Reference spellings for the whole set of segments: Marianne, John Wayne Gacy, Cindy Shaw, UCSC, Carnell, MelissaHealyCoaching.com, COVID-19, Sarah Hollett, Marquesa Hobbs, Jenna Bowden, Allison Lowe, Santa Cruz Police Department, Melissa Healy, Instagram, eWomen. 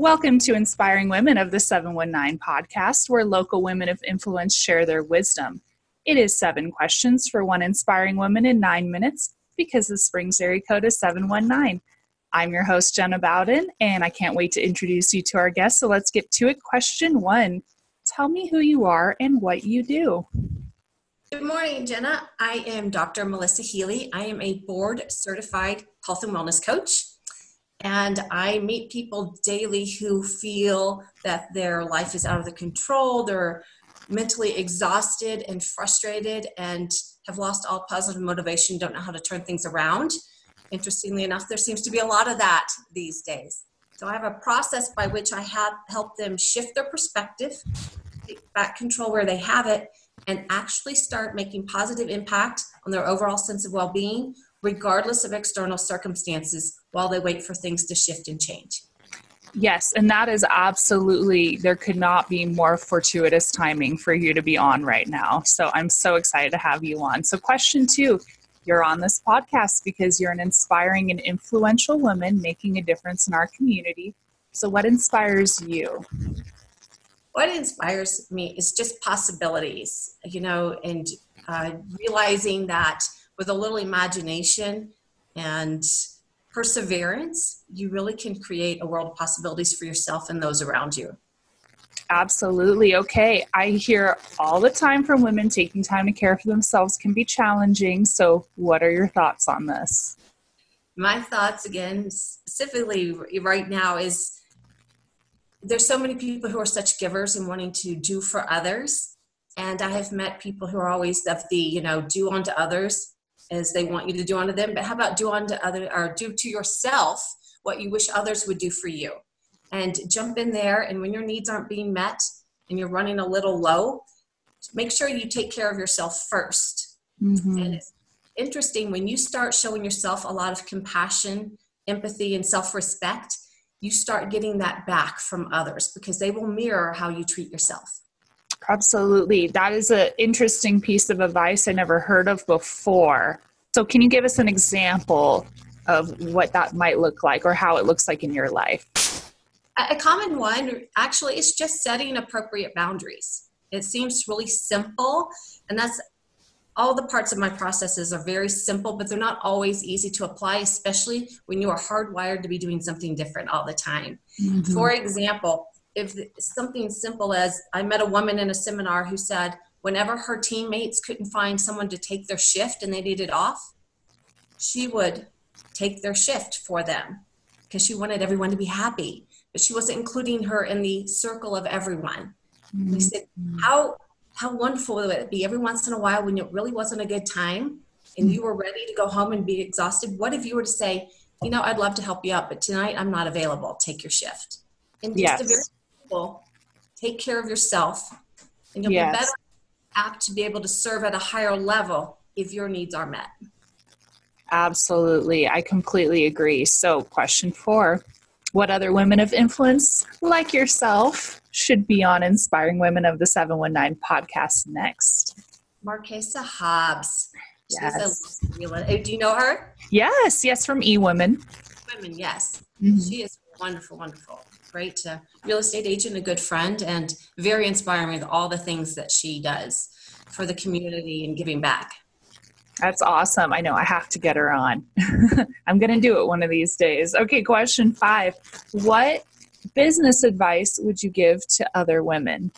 Welcome to Inspiring Women of the 719 podcast, where local women of influence share their wisdom. It is 7 questions for one inspiring woman in 9 minutes because the Springs area code is 719. I'm your host, Jenna Bowden, and I can't wait to introduce you to our guest. So let's get to it. Question 1, tell me who you are and what you do. Good morning, Jenna. I am Dr. Melissa Healy. I am a board-certified health and wellness coach, and I meet people daily who feel that their life is out of the control, they're mentally exhausted and frustrated, and have lost all positive motivation, don't know how to turn things around. Interestingly enough, there seems to be a lot of that these days. So I have a process by which I help them shift their perspective, take back control where they have it, and actually start making positive impact on their overall sense of well-being, regardless of external circumstances, while they wait for things to shift and change. Yes, and that is absolutely, there could not be more fortuitous timing for you to be on right now. So I'm so excited to have you on. So question 2, you're on this podcast because you're an inspiring and influential woman making a difference in our community. So what inspires you? What inspires me is just possibilities, and realizing that with a little imagination and perseverance, you really can create a world of possibilities for yourself and those around you. Absolutely. Okay. I hear all the time from women taking time to care for themselves can be challenging. So what are your thoughts on this? My thoughts, again, specifically right now, is there's so many people who are such givers and wanting to do for others. And I have met people who are always of the, do unto others as they want you to do unto them. But how about do to yourself what you wish others would do for you? And jump in there. And when your needs aren't being met and you're running a little low, make sure you take care of yourself first. Mm-hmm. And it's interesting, when you start showing yourself a lot of compassion, empathy, and self-respect, you start getting that back from others because they will mirror how you treat yourself. Absolutely. That is an interesting piece of advice I never heard of before. So can you give us an example of what that might look like or how it looks like in your life? A common one, actually, is just setting appropriate boundaries. It seems really simple, and that's all the parts of my processes are very simple, but they're not always easy to apply, especially when you are hardwired to be doing something different all the time. Mm-hmm. For example, if something simple as I met a woman in a seminar who said whenever her teammates couldn't find someone to take their shift and they needed off, she would take their shift for them because she wanted everyone to be happy, but she wasn't including her in the circle of everyone. Mm-hmm. We said, How wonderful would it be every once in a while when it really wasn't a good time and you were ready to go home and be exhausted? What if you were to say, I'd love to help you out, but tonight I'm not available. Take your shift. And just yes. A very simple, take care of yourself, and you'll yes. be better apt to be able to serve at a higher level if your needs are met. Absolutely. I completely agree. So question 4, what other women of influence like yourself should be on Inspiring Women of the 719 podcast next? Marquesa Hobbs. Yes. Do you know her? Yes, from eWomen. eWomen, yes. Mm-hmm. She is wonderful. Great real estate agent, a good friend, and very inspiring with all the things that she does for the community and giving back. That's awesome. I know. I have to get her on. I'm going to do it one of these days. Okay, question 5. What business advice would you give to other women?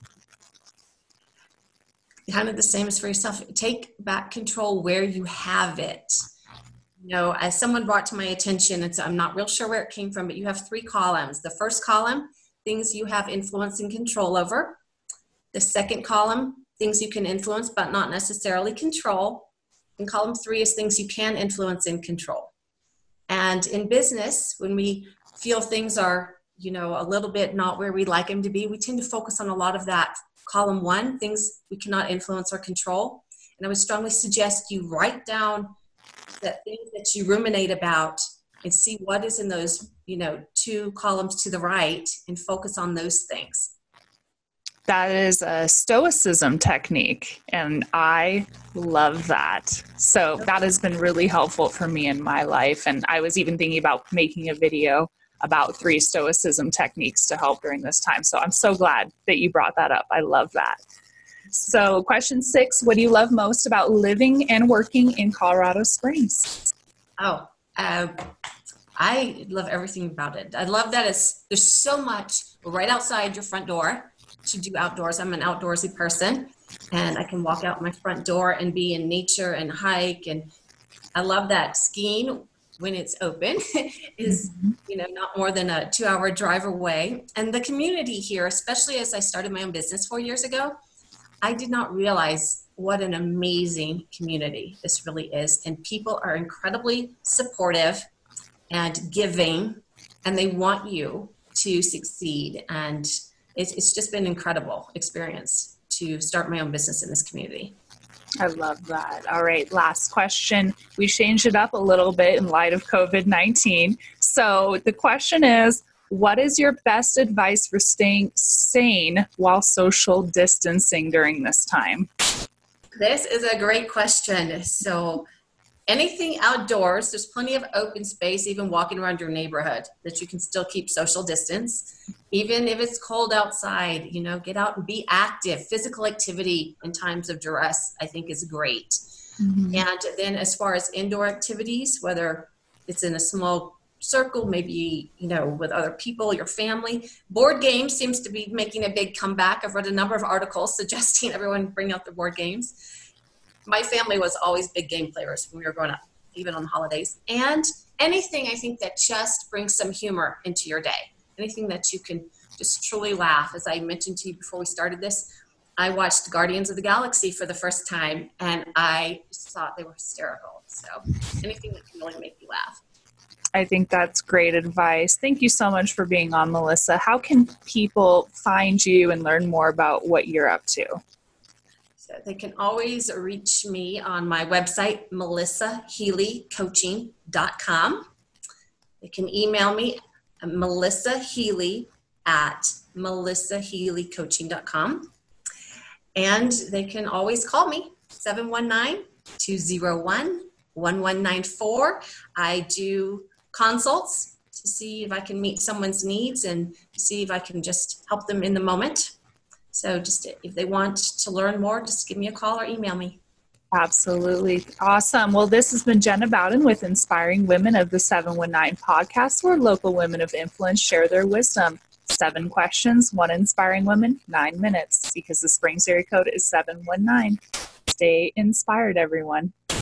Kind of the same as for yourself. Take back control where you have it. As someone brought to my attention, and so I'm not real sure where it came from, but you have 3 columns. The first column, things you have influence and control over. The second column, things you can influence but not necessarily control. And column 3 is things you can influence and control. And in business, when we feel things are a little bit not where we'd like them to be, we tend to focus on a lot of that. Column 1, things we cannot influence or control. And I would strongly suggest you write down the things that you ruminate about and see what is in those, 2 columns to the right and focus on those things. That is a stoicism technique, and I love that. So that has been really helpful for me in my life. And I was even thinking about making a video about 3 stoicism techniques to help during this time. So I'm so glad that you brought that up. I love that. So question 6, what do you love most about living and working in Colorado Springs? Oh, I love everything about it. I love that there's so much right outside your front door to do outdoors. I'm an outdoorsy person, and I can walk out my front door and be in nature and hike. And I love that skiing, when it's open, is, you know, not more than a 2-hour drive away. And the community here, especially as I started my own business 4 years ago, I did not realize what an amazing community this really is. And people are incredibly supportive and giving, and they want you to succeed. And it's just been an incredible experience to start my own business in this community. I love that. All right, last question. We changed it up a little bit in light of COVID-19. So the question is, what is your best advice for staying sane while social distancing during this time? This is a great question. So anything outdoors, there's plenty of open space, even walking around your neighborhood, that you can still keep social distance. Even if it's cold outside, you know, get out and be active. Physical activity in times of duress, I think, is great. Mm-hmm. And then as far as indoor activities, whether it's in a small circle, maybe, you know, with other people, your family, board games seems to be making a big comeback. I've read a number of articles suggesting everyone bring out the board games. My family was always big game players when we were growing up, even on the holidays. And anything, I think, that just brings some humor into your day. Anything that you can just truly laugh. As I mentioned to you before we started this, I watched Guardians of the Galaxy for the first time, and I just thought they were hysterical. So anything that can really make you laugh. I think that's great advice. Thank you so much for being on, Melissa. How can people find you and learn more about what you're up to? They can always reach me on my website, MelissaHealyCoaching.com. They can email me at MelissaHealy@MelissaHealyCoaching.com. And they can always call me, 719-201-1194. I do consults to see if I can meet someone's needs and see if I can just help them in the moment. So just if they want to learn more, just give me a call or email me. Absolutely. Awesome. Well, this has been Jenna Bowden with Inspiring Women of the 719 podcast, where local women of influence share their wisdom. 7 questions, 1 inspiring woman, 9 minutes, because the Springs area code is 719. Stay inspired, everyone.